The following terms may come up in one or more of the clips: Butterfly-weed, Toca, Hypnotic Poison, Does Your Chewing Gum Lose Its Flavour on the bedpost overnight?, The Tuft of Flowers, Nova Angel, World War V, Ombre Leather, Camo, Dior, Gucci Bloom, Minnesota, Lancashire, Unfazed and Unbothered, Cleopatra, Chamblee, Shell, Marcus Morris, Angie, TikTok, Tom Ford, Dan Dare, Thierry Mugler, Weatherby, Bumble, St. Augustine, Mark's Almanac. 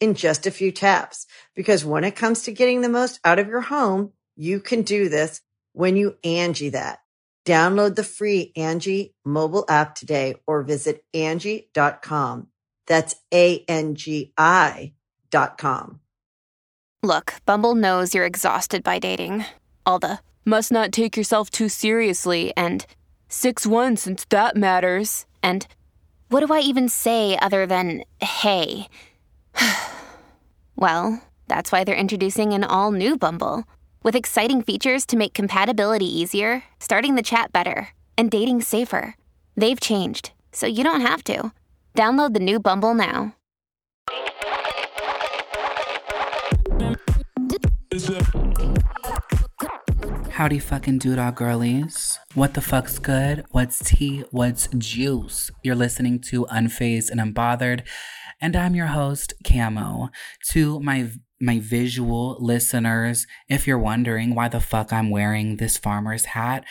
in just a few taps. Because when it comes to getting the most out of your home, you can do this when you Angie that. Download the free Angie mobile app today or visit Angie.com. That's ANGI.com. Look, Bumble knows you're exhausted by dating. All the must not take yourself too seriously and 6'1" since that matters. And what do I even say other than, hey? Well, that's why they're introducing an all-new Bumble, with exciting features to make compatibility easier, starting the chat better, and dating safer. They've changed, so you don't have to. Download the new Bumble now. Howdy fucking dude, all girlies. What the fuck's good? What's tea? What's juice? You're listening to Unfazed and Unbothered, and I'm your host, Camo. To my visual listeners, if you're wondering why the fuck I'm wearing this farmer's hat,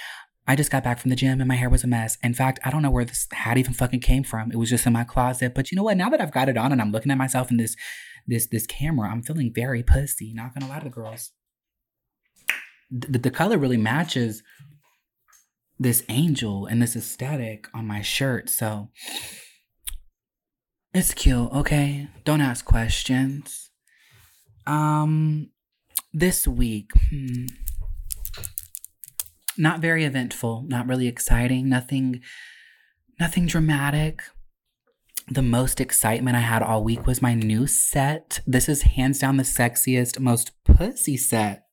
I just got back from the gym and my hair was a mess. In fact, I don't know where this hat even fucking came from. It was just in my closet. But you know what? Now that I've got it on and I'm looking at myself in this camera, I'm feeling very pussy. Not gonna lie to the girls. The color really matches this angel and this aesthetic on my shirt. So it's cute, okay? Don't ask questions. This week, not very eventful, not really exciting, nothing dramatic. The most excitement I had all week was my new set. This is hands down the sexiest, most pussy set.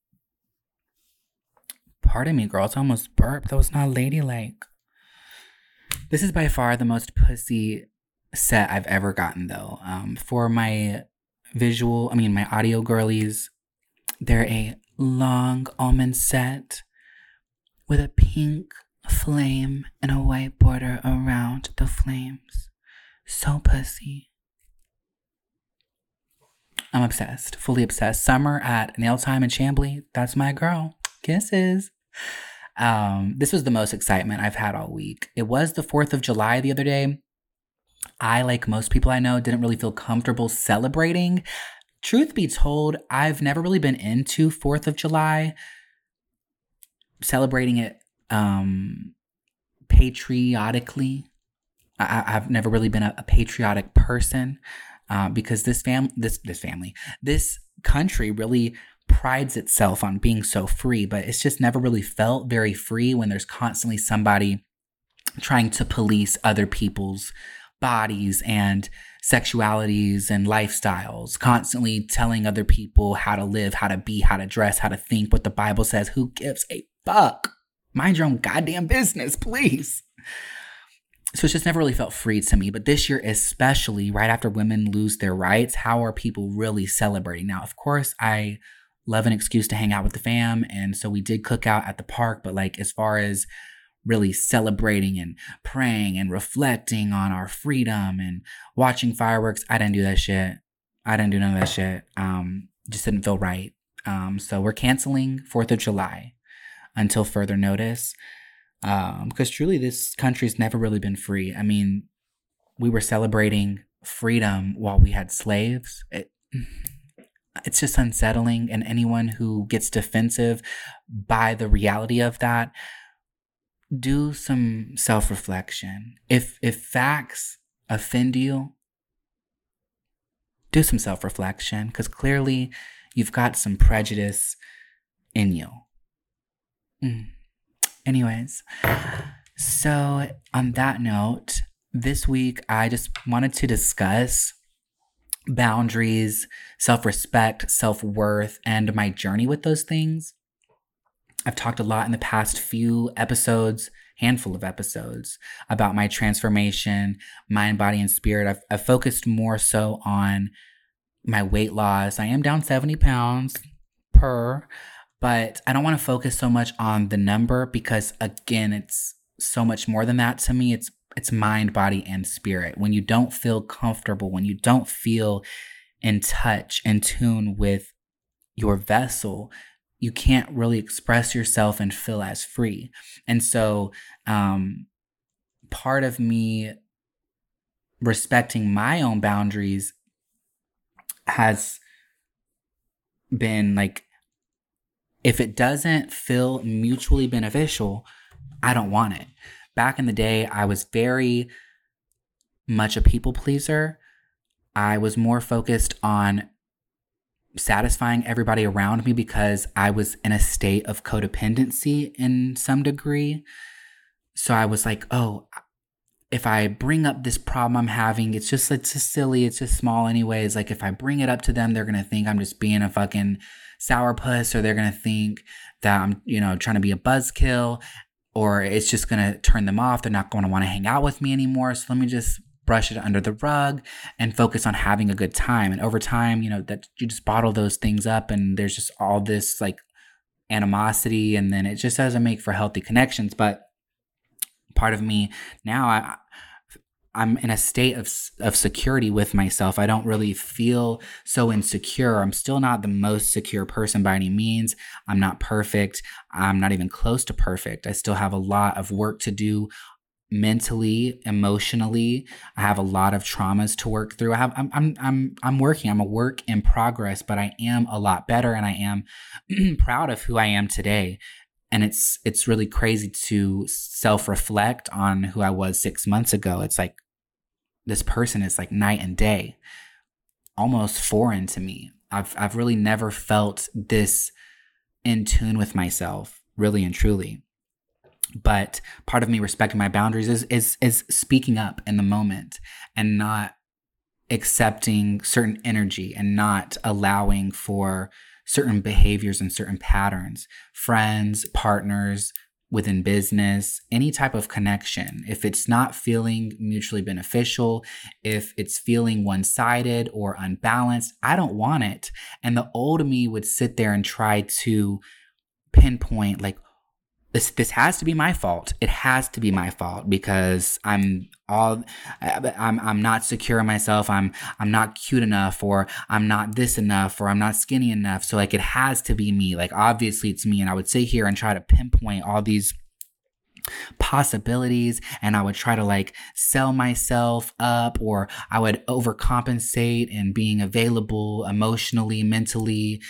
Pardon me, girls, I almost burped. That was not ladylike. This is by far the most pussy set I've ever gotten, though. For my my audio girlies, they're a long almond set with a pink flame and a white border around the flames. So pussy. I'm obsessed, fully obsessed. Summer at nail time in Chamblee, that's my girl. Kisses. This was the most excitement I've had all week. It was the 4th of July the other day. I, like most people I know, didn't really feel comfortable celebrating. Truth be told, I've never really been into 4th of July, celebrating it patriotically. I've never really been a patriotic person because this country really prides itself on being so free, but it's just never really felt very free when there's constantly somebody trying to police other people's bodies and sexualities and lifestyles, constantly telling other people how to live, how to be, how to dress, how to think, what the Bible says. Who gives a fuck? Mind your own goddamn business, please. So it's just never really felt free to me. But this year, especially right after women lose their rights, how are people really celebrating? Now, of course, I love an excuse to hang out with the fam. And so we did cook out at the park. But like, as far as really celebrating and praying and reflecting on our freedom and watching fireworks, I didn't do that shit. I didn't do none of that shit. Just didn't feel right. So we're canceling 4th of July until further notice. Because truly, this country's never really been free. I mean, we were celebrating freedom while we had slaves. It's just unsettling. And anyone who gets defensive by the reality of that, do some self-reflection. If facts offend you, do some self-reflection. Because clearly, you've got some prejudice in you. Anyways, so on that note, this week I just wanted to discuss boundaries, self-respect, self-worth, and my journey with those things. I've talked a lot in the past few episodes, handful of episodes, about my transformation, mind, body, and spirit. I've focused more so on my weight loss. I am down 70 pounds per, but I don't want to focus so much on the number because, again, it's so much more than that to me. It's mind, body, and spirit. When you don't feel comfortable, when you don't feel in touch, in tune with your vessel, you can't really express yourself and feel as free. And so part of me respecting my own boundaries has been like, if it doesn't feel mutually beneficial, I don't want it. Back in the day, I was very much a people pleaser. I was more focused on satisfying everybody around me because I was in a state of codependency in some degree. So I was like, oh, if I bring up this problem I'm having, it's just silly. It's just small anyways. Like if I bring it up to them, they're going to think I'm just being a fucking sourpuss, or they're going to think that I'm, trying to be a buzzkill, or it's just going to turn them off. They're not going to want to hang out with me anymore. So let me just brush it under the rug and focus on having a good time. And over time, that you just bottle those things up and there's just all this like animosity, and then it just doesn't make for healthy connections. But part of me now, I'm in a state of security with myself. I don't really feel so insecure. I'm still not the most secure person by any means. I'm not perfect. I'm not even close to perfect. I still have a lot of work to do mentally, emotionally. I have a lot of traumas to work through. I'm a work in progress, but I am a lot better, and I am proud of who I am today. And it's really crazy to self-reflect on who I was 6 months ago. It's like this person is like night and day, almost foreign to me. I've really never felt this in tune with myself, really and truly. But part of me respecting my boundaries is speaking up in the moment and not accepting certain energy and not allowing for certain behaviors and certain patterns. Friends, partners, within business, any type of connection. If it's not feeling mutually beneficial, if it's feeling one-sided or unbalanced, I don't want it. And the old me would sit there and try to pinpoint like, This has to be my fault. It has to be my fault because I'm not secure in myself. I'm not cute enough, or I'm not this enough, or I'm not skinny enough. So like it has to be me. Like obviously it's me. And I would sit here and try to pinpoint all these possibilities, and I would try to like sell myself up, or I would overcompensate in being available emotionally, mentally,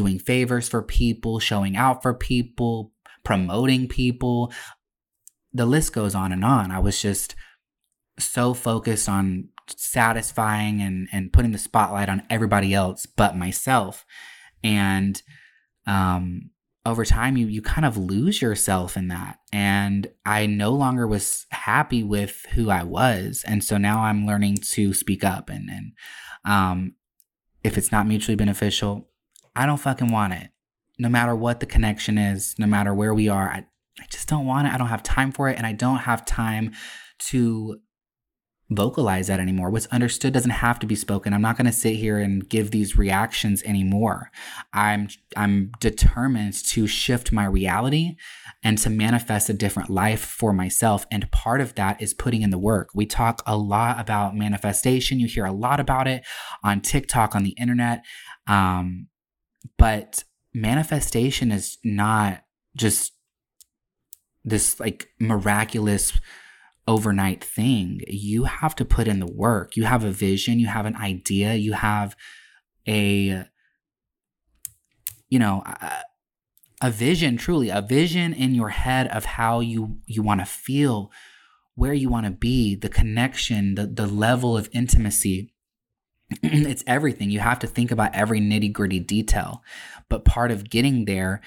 doing favors for people, showing out for people, promoting people. The list goes on and on. I was just so focused on satisfying and putting the spotlight on everybody else but myself. And over time, you kind of lose yourself in that. And I no longer was happy with who I was. And so now I'm learning to speak up. And if it's not mutually beneficial, I don't fucking want it. No matter what the connection is, no matter where we are, I just don't want it. I don't have time for it. And I don't have time to vocalize that anymore. What's understood doesn't have to be spoken. I'm not going to sit here and give these reactions anymore. I'm determined to shift my reality and to manifest a different life for myself. And part of that is putting in the work. We talk a lot about manifestation. You hear a lot about it on TikTok, on the internet. But manifestation is not just this like miraculous overnight thing. You have to put in the work. You have a vision, you have an idea, you have a vision, truly a vision in your head of how you want to feel, where you want to be, the connection, the level of intimacy. It's everything. You have to think about every nitty-gritty detail. But part of getting there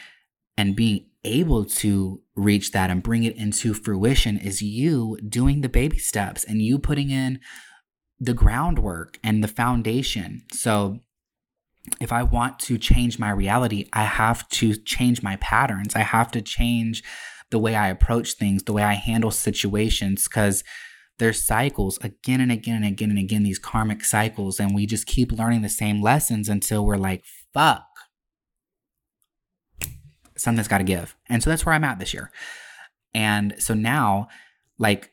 and being able to reach that and bring it into fruition is you doing the baby steps and you putting in the groundwork and the foundation. So if I want to change my reality, I have to change my patterns. I have to change the way I approach things, the way I handle situations, because there's cycles again and again and again and again, these karmic cycles. And we just keep learning the same lessons until we're like, fuck, something's got to give. And so that's where I'm at this year. And so now, like,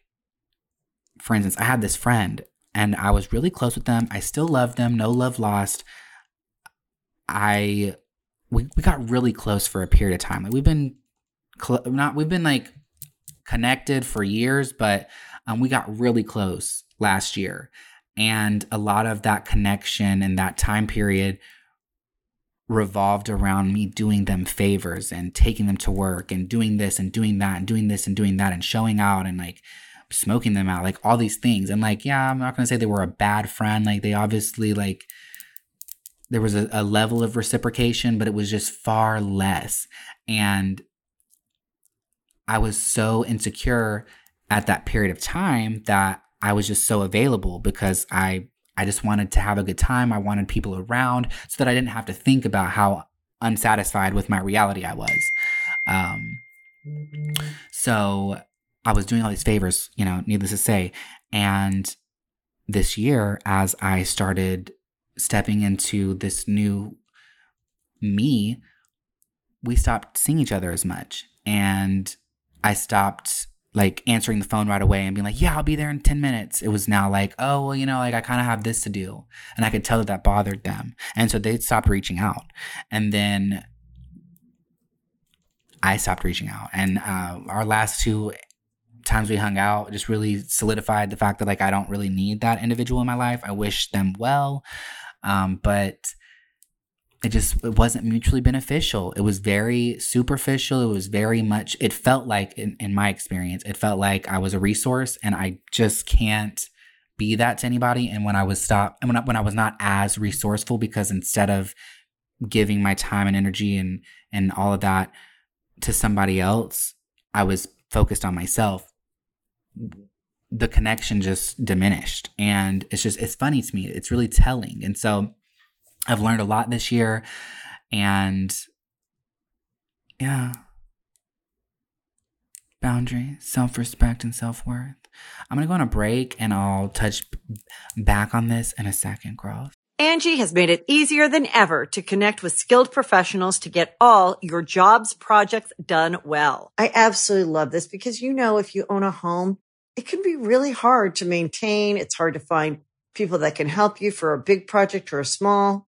for instance, I had this friend and I was really close with them. I still love them. No love lost. We got really close for a period of time. Like we've been like connected for years, but we got really close last year. And a lot of that connection and that time period revolved around me doing them favors and taking them to work and doing this and doing that and doing this and doing that and showing out and like smoking them out, like all these things. And like, yeah, I'm not going to say they were a bad friend. Like they obviously like, there was a level of reciprocation, but it was just far less. And I was so insecure at that period of time that I was just so available because I just wanted to have a good time. I wanted people around so that I didn't have to think about how unsatisfied with my reality I was. So I was doing all these favors, you know, needless to say. And this year, as I started stepping into this new me, we stopped seeing each other as much. And I stopped like answering the phone right away and being like, yeah, I'll be there in 10 minutes. It was now like, oh, well, you know, like I kind of have this to do. And I could tell that that bothered them. And so they stopped reaching out. And then I stopped reaching out. And our last two times we hung out just really solidified the fact that like I don't really need that individual in my life. I wish them well, but it wasn't mutually beneficial. It was very superficial. It was very much, it felt like in my experience, it felt like I was a resource and I just can't be that to anybody. And when I was stopped, and when I was not as resourceful, because instead of giving my time and energy and all of that to somebody else, I was focused on myself, the connection just diminished. And it's funny to me. It's really telling. And so I've learned a lot this year, and yeah, boundaries, self-respect, and self-worth. I'm going to go on a break, and I'll touch back on this in a second, girls. Angie has made it easier than ever to connect with skilled professionals to get all your jobs projects done well. I absolutely love this because, you know, if you own a home, it can be really hard to maintain. It's hard to find people that can help you for a big project or a small.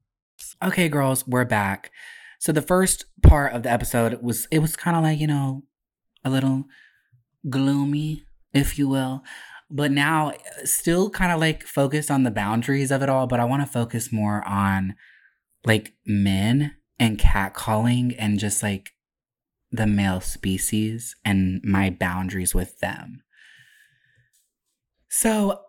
Okay, girls, we're back. So the first part of the episode was kind of like, you know, a little gloomy, if you will. But now still kind of like focused on the boundaries of it all. But I want to focus more on like men and catcalling and just like the male species and my boundaries with them. So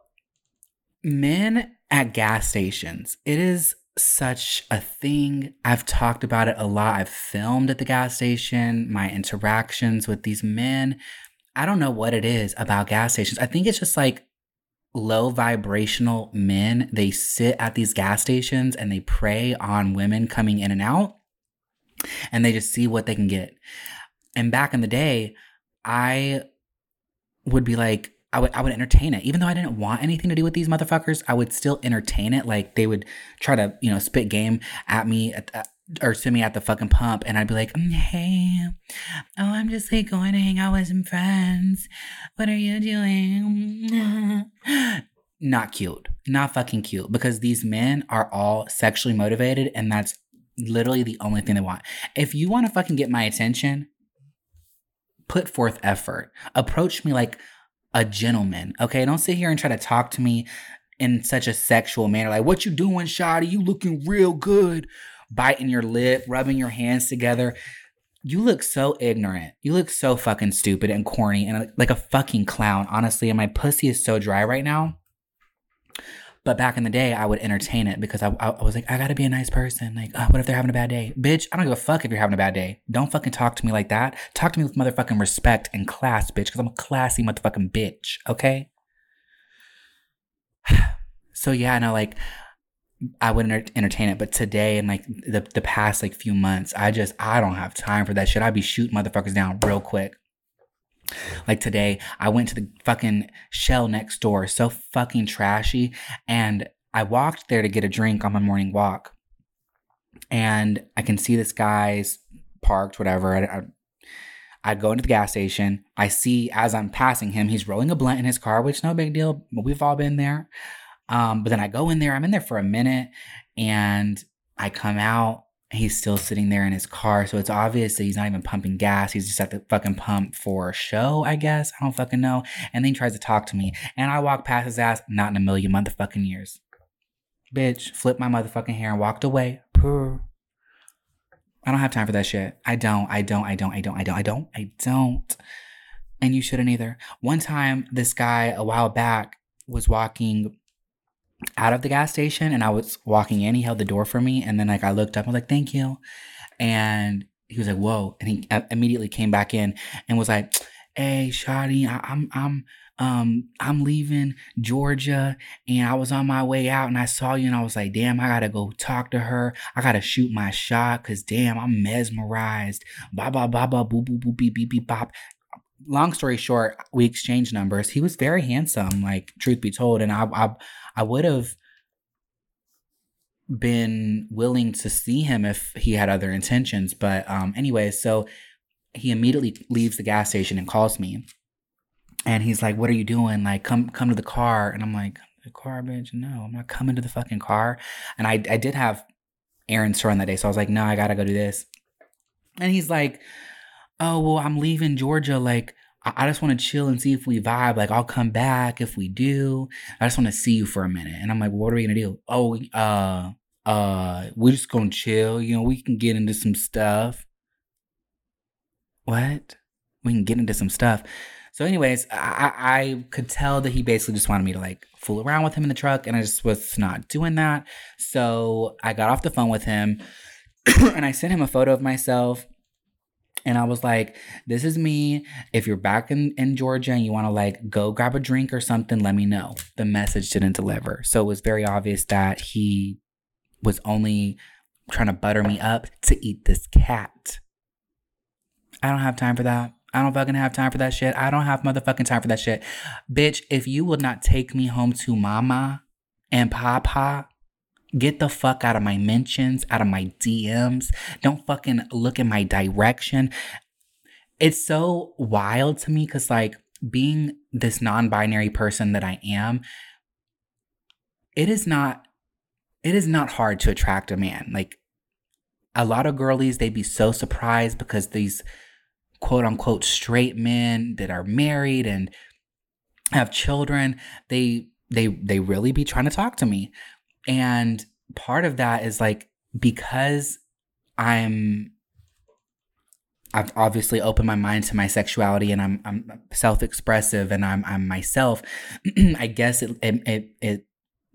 men at gas stations, it is such a thing. I've talked about it a lot. I've filmed at the gas station, my interactions with these men. I don't know what it is about gas stations. I think it's just like low vibrational men. They sit at these gas stations and they prey on women coming in and out, and they just see what they can get. And back in the day, I would be like, I would entertain it. Even though I didn't want anything to do with these motherfuckers, I would still entertain it. Like, they would try to, you know, spit game at me or send me at the fucking pump. And I'd be like, hey, oh, I'm just like going to hang out with some friends. What are you doing? Not cute. Not fucking cute. Because these men are all sexually motivated, and that's literally the only thing they want. If you want to fucking get my attention, put forth effort. Approach me like a gentleman, okay? Don't sit here and try to talk to me in such a sexual manner. Like, what you doing, shawty? You looking real good. Biting your lip, rubbing your hands together. You look so ignorant. You look so fucking stupid and corny and like a fucking clown, honestly. And my pussy is so dry right now. But back in the day, I would entertain it because I was like, I gotta be a nice person. Like, oh, what if they're having a bad day? Bitch, I don't give a fuck if you're having a bad day. Don't fucking talk to me like that. Talk to me with motherfucking respect and class, bitch, because I'm a classy motherfucking bitch, okay? So, yeah, no, like, I would entertain it. But today and, like, the past, like, few months, I don't have time for that shit. I'd be shooting motherfuckers down real quick. Like today, I went to the fucking Shell next door, so fucking trashy, and I walked there to get a drink on my morning walk, and I can see this guy's parked, whatever. I go into the gas station. I see as I'm passing him, he's rolling a blunt in his car, which no big deal, but we've all been there. But then I go in there. I'm in there for a minute, and I come out. He's still sitting there in his car, so it's obvious that he's not even pumping gas. He's just at the fucking pump for show, I guess. I don't fucking know. And then he tries to talk to me. And I walk past his ass, not in a million motherfucking years. Bitch, flipped my motherfucking hair and walked away. I don't have time for that shit. I don't. And you shouldn't either. One time, this guy, a while back, was walking out of the gas station, and I was walking in. He held the door for me, and then like I looked up, I was like, thank you. And he was like, whoa. And he immediately came back in and was like, hey, shawty, I'm leaving Georgia, and I was on my way out, and I saw you, and I was like, damn, I gotta go talk to her. I gotta shoot my shot, cause damn, I'm mesmerized. Ba ba ba ba boo boo boo beep beep beep bop. Long story short, we exchanged numbers. He was very handsome, like, truth be told, and I would have been willing to see him if he had other intentions. But anyway, so he immediately leaves the gas station and calls me. And he's like, what are you doing? Like, come to the car. And I'm like, the car, bitch? No, I'm not coming to the fucking car. And I did have errands to run that day. So I was like, no, I got to go do this. And he's like, oh, well, I'm leaving Georgia. Like, I just want to chill and see if we vibe. Like, I'll come back if we do. I just want to see you for a minute. And I'm like, well, what are we going to do? Oh, we're just going to chill. You know, we can get into some stuff. What? We can get into some stuff. So anyways, I could tell that he basically just wanted me to, like, fool around with him in the truck. And I just was not doing that. So I got off the phone with him and I sent him a photo of myself. And I was like, this is me. If you're back in Georgia and you want to, like, go grab a drink or something, let me know. The message didn't deliver. So it was very obvious that he was only trying to butter me up to eat this cat. I don't have time for that. I don't fucking have time for that shit. I don't have motherfucking time for that shit. Bitch, if you will not take me home to mama and papa, get the fuck out of my mentions, out of my DMs. Don't fucking look in my direction. It's so wild to me because, like, being this non-binary person that I am, it is not hard to attract a man. Like, a lot of girlies, they be so surprised because these quote-unquote straight men that are married and have children, they really be trying to talk to me. And part of that is, like, because I've obviously opened my mind to my sexuality, and I'm self-expressive, and I'm myself. I guess it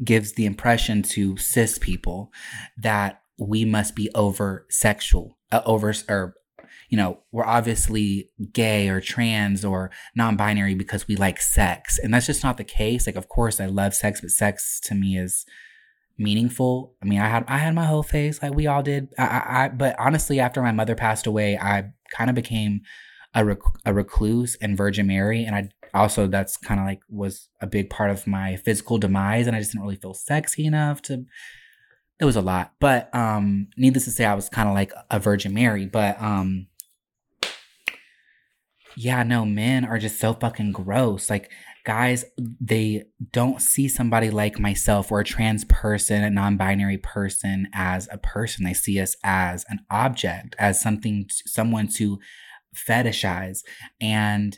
gives the impression to cis people that we must be we're obviously gay or trans or non-binary because we like sex, and that's just not the case. Like, of course, I love sex, but sex to me is meaningful. I mean, I had my whole phase, like we all did. But honestly, after my mother passed away, I kind of became a recluse and Virgin Mary, and I also that's kind of like was a big part of my physical demise, and I just didn't really feel sexy enough to, it was a lot. But needless to say, I was kind of like a Virgin Mary. But yeah, no, men are just so fucking gross. Like, guys, they don't see somebody like myself or a trans person, a non-binary person as a person. They see us as an object, as something, someone to fetishize. And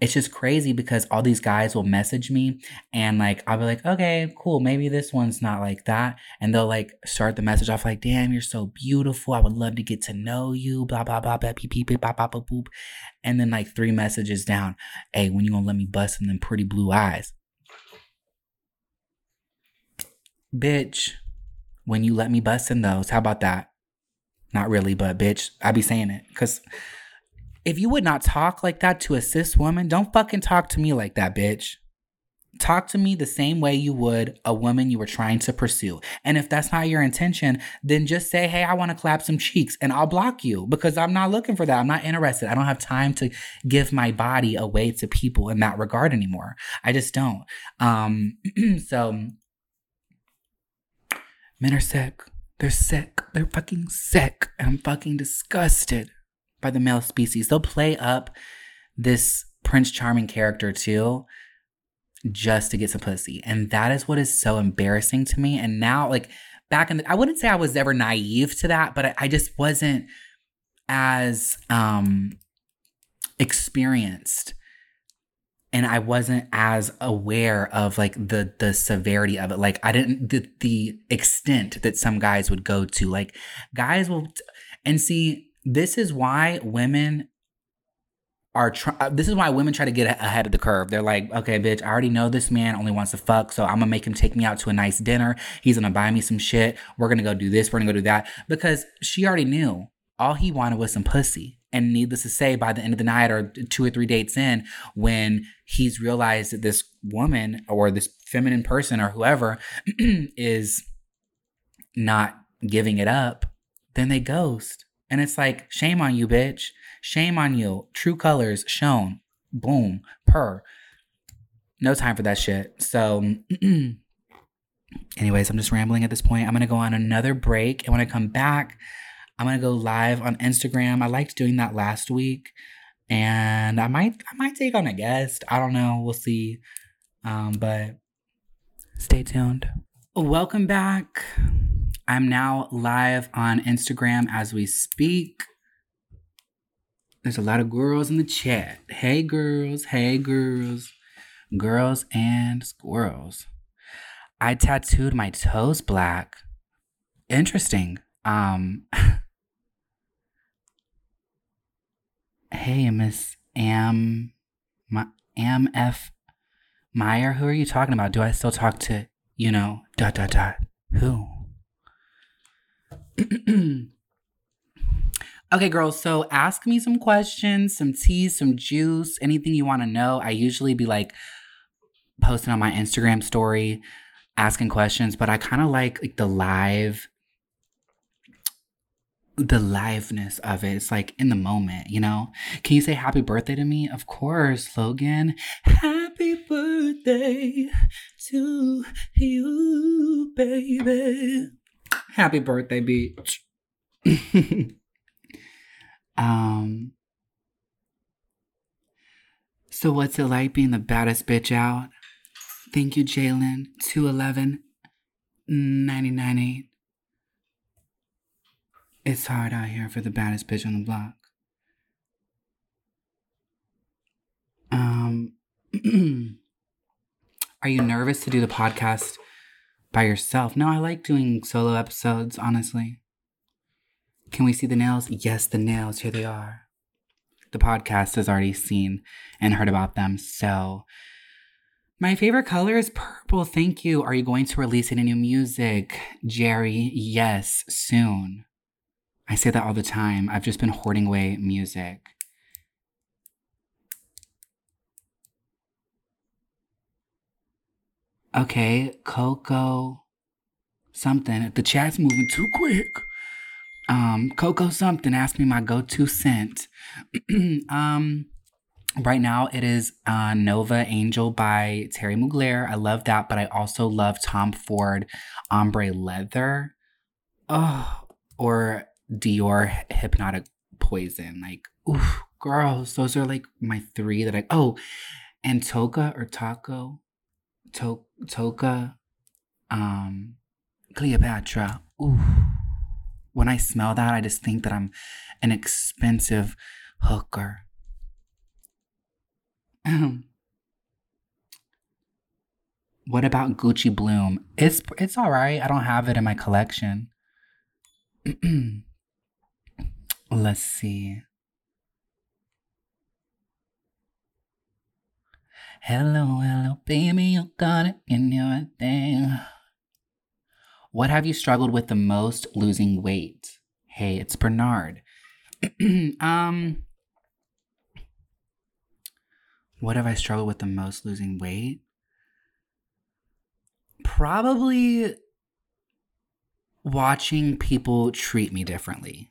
it's just crazy because all these guys will message me and like, I'll be like, okay, cool. Maybe this one's not like that. And they'll like start the message off like, damn, you're so beautiful. I would love to get to know you, blah, blah, blah, blah, beep, beep, beep, blah, blah, blah, boop. And then like 3 messages down, hey, when you gonna let me bust in them pretty blue eyes? Bitch, when you let me bust in those, how about that? Not really, but bitch, I be saying it because if you would not talk like that to a cis woman, don't fucking talk to me like that, bitch. Talk to me the same way you would a woman you were trying to pursue. And if that's not your intention, then just say, hey, I want to clap some cheeks, and I'll block you because I'm not looking for that. I'm not interested. I don't have time to give my body away to people in that regard anymore. I just don't. So men are sick. They're sick. They're fucking sick. And I'm fucking disgusted by the male species. They'll play up this Prince Charming character too, just to get some pussy. And that is what is so embarrassing to me. And now, like, back in the, I wouldn't say I was ever naive to that, but I just wasn't as experienced. And I wasn't as aware of like the severity of it. Like, I didn't, the extent that some guys would go to. Like, guys will, and see, this is why women are this is why women try to get ahead of the curve. They're like, okay, bitch, I already know this man only wants to fuck, so I'm going to make him take me out to a nice dinner. He's going to buy me some shit. We're going to go do this. We're going to go do that. Because she already knew all he wanted was some pussy. And needless to say, by the end of the night or 2 or 3 dates in, when he's realized that this woman or this feminine person or whoever is not giving it up, then they ghost. And it's like, shame on you, bitch. Shame on you. True colors shown. Boom. Purr. No time for that shit. So anyways, I'm just rambling at this point. I'm going to go on another break. And when I come back, I'm going to go live on Instagram. I liked doing that last week. And I might take on a guest. I don't know. We'll see. But stay tuned. Welcome back. I'm now live on Instagram as we speak. There's a lot of girls in the chat. Hey girls, girls and squirrels. I tattooed my toes black. Interesting. Hey, Miss M.F. Meyer, who are you talking about? Do I still talk to, you know, ... who? Okay, girls, so ask me some questions, some tea, some juice, anything you want to know. I usually be like posting on my Instagram story, asking questions, but I kind of like the liveness of it. It's like in the moment, you know? Can you say happy birthday to me? Of course, Logan. Happy birthday to you, baby. Happy birthday, bitch. So what's it like being the baddest bitch out? Thank you, Jalen. 211-9098. It's hard out here for the baddest bitch on the block. Are you nervous to do the podcast by yourself? No, I like doing solo episodes, honestly. Can we see the nails? Yes, the nails. Here they are. The podcast has already seen and heard about them. So my favorite color is purple. Thank you. Are you going to release any new music, Jerry? Yes, soon. I say that all the time. I've just been hoarding away music. Okay, Coco something. The chat's moving too quick. Coco something asked me my go-to scent. Right now, it is Nova Angel by Thierry Mugler. I love that, but I also love Tom Ford Ombre Leather or Dior Hypnotic Poison. Like, oof, girls, those are like my three that and Toca or Taco, Toca, Cleopatra. Ooh. When I smell that, I just think that I'm an expensive hooker. What about Gucci Bloom? It's all right. I don't have it in my collection. Let's see. Hello, hello, baby, you got it in your thing. What have you struggled with the most losing weight? Hey, it's Bernard. What have I struggled with the most losing weight? Probably watching people treat me differently.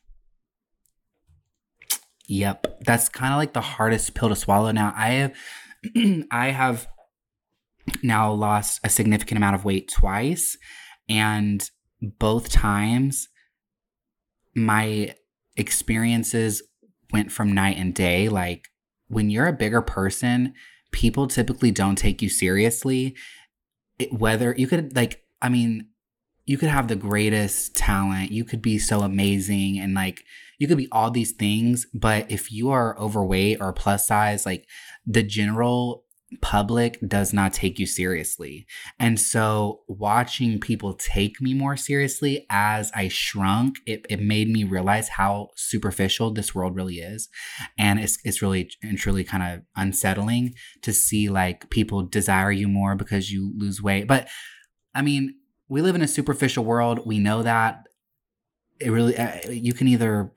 Yep, that's kind of like the hardest pill to swallow now. I have now lost a significant amount of weight twice, and both times my experiences went from night and day. Like, when you're a bigger person, people typically don't take you seriously. You could have the greatest talent, you could be so amazing, and like you could be all these things, but if you are overweight or plus size, like the general public does not take you seriously. And so watching people take me more seriously as I shrunk, it made me realize how superficial this world really is. And it's really and truly kind of unsettling to see like people desire you more because you lose weight. But I mean, we live in a superficial world. We know that. It really, you can either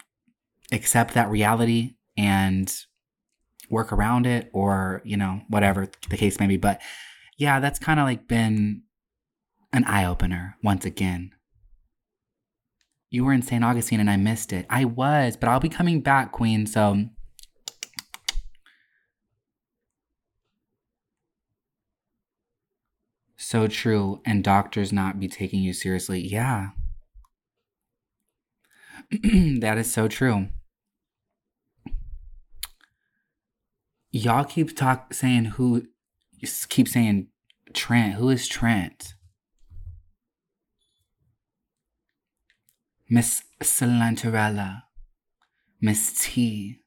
accept that reality and work around it, or, you know, whatever the case may be. But yeah, that's kind of like been an eye opener once again. You were in St. Augustine and I missed it. I was, but I'll be coming back, Queen. So so true. And doctors not be taking you seriously. Yeah. That is so true. Y'all keep saying Trent. Who is Trent? Miss Salantarella. Miss T.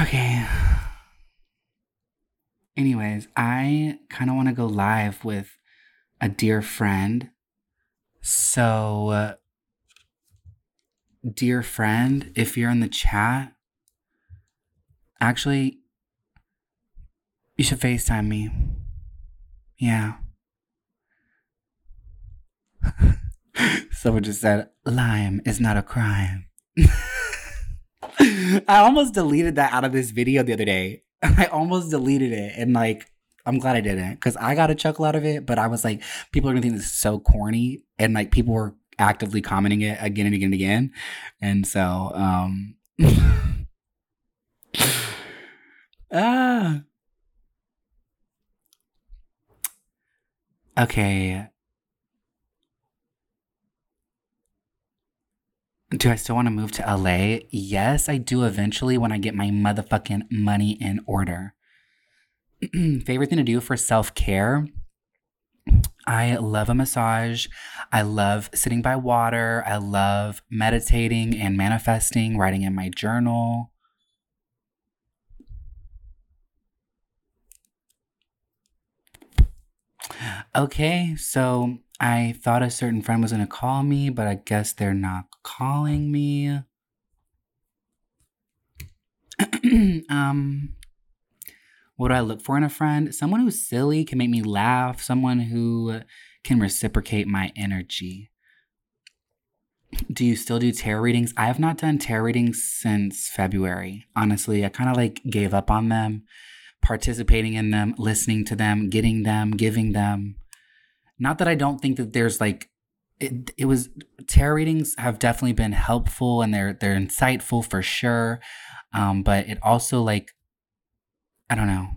Okay. Anyways, I kind of want to go live with a dear friend. So, dear friend, if you're in the chat, actually, you should FaceTime me. Yeah. Someone just said, lime is not a crime. I almost deleted that out of this video the other day. I almost deleted it, and like, I'm glad I didn't, because I got a chuckle out of it, but I was like, people are going to think this is so corny, and like people were actively commenting it again and again and again. And so, ah. Okay. Do I still want to move to LA? Yes, I do eventually when I get my motherfucking money in order. Favorite thing to do for self-care? I love a massage. I love sitting by water. I love meditating and manifesting, writing in my journal. Okay, so I thought a certain friend was going to call me, but I guess they're not calling me. What do I look for in a friend? Someone who's silly, can make me laugh. Someone who can reciprocate my energy. Do you still do tarot readings? I have not done tarot readings since February. Honestly, I kind of like gave up on them, participating in them, listening to them, getting them, giving them. Not that I don't think that there's like it was, tarot readings have definitely been helpful, and they're insightful for sure. But it also, like, I don't know.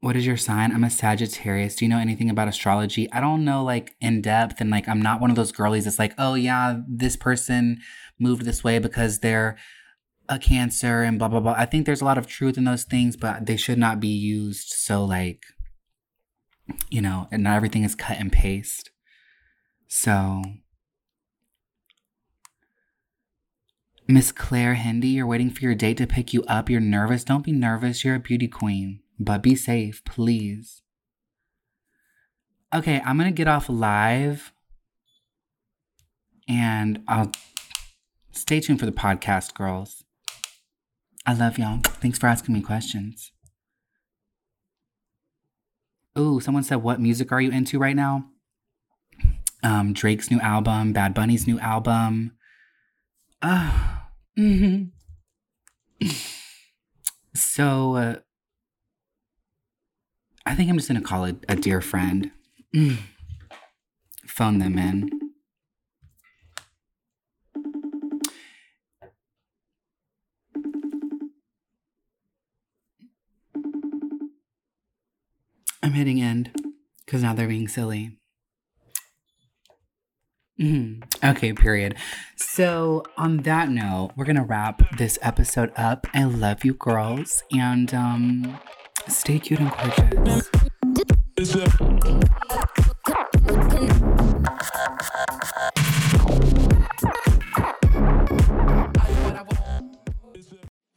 What is your sign? I'm a Sagittarius. Do you know anything about astrology? I don't know, like, in depth, and, like, I'm not one of those girlies that's like, oh yeah, this person moved this way because they're a Cancer and blah, blah, blah. I think there's a lot of truth in those things, but they should not be used so, like, you know, and not everything is cut and paste. So, Miss Claire Hendy, you're waiting for your date to pick you up. You're nervous. Don't be nervous. You're a beauty queen, but be safe, please. Okay, I'm going to get off live, and I'll stay tuned for the podcast, girls. I love y'all. Thanks for asking me questions. Ooh, someone said, what music are you into right now? Drake's new album, Bad Bunny's new album. So, I think I'm just going to call a dear friend. Phone them in. I'm hitting end because now they're being silly. Okay, period. So on that note, we're going to wrap this episode up. I love you, girls. And stay cute and gorgeous.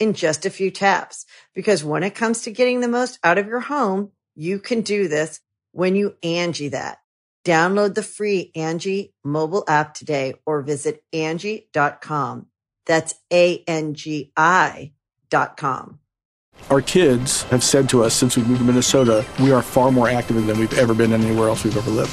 in just a few taps. Because when it comes to getting the most out of your home, you can do this when you Angie that. Download the free Angie mobile app today or visit Angie.com. That's ANGI.com. Our kids have said to us since we moved to Minnesota, we are far more active than we've ever been anywhere else we've ever lived.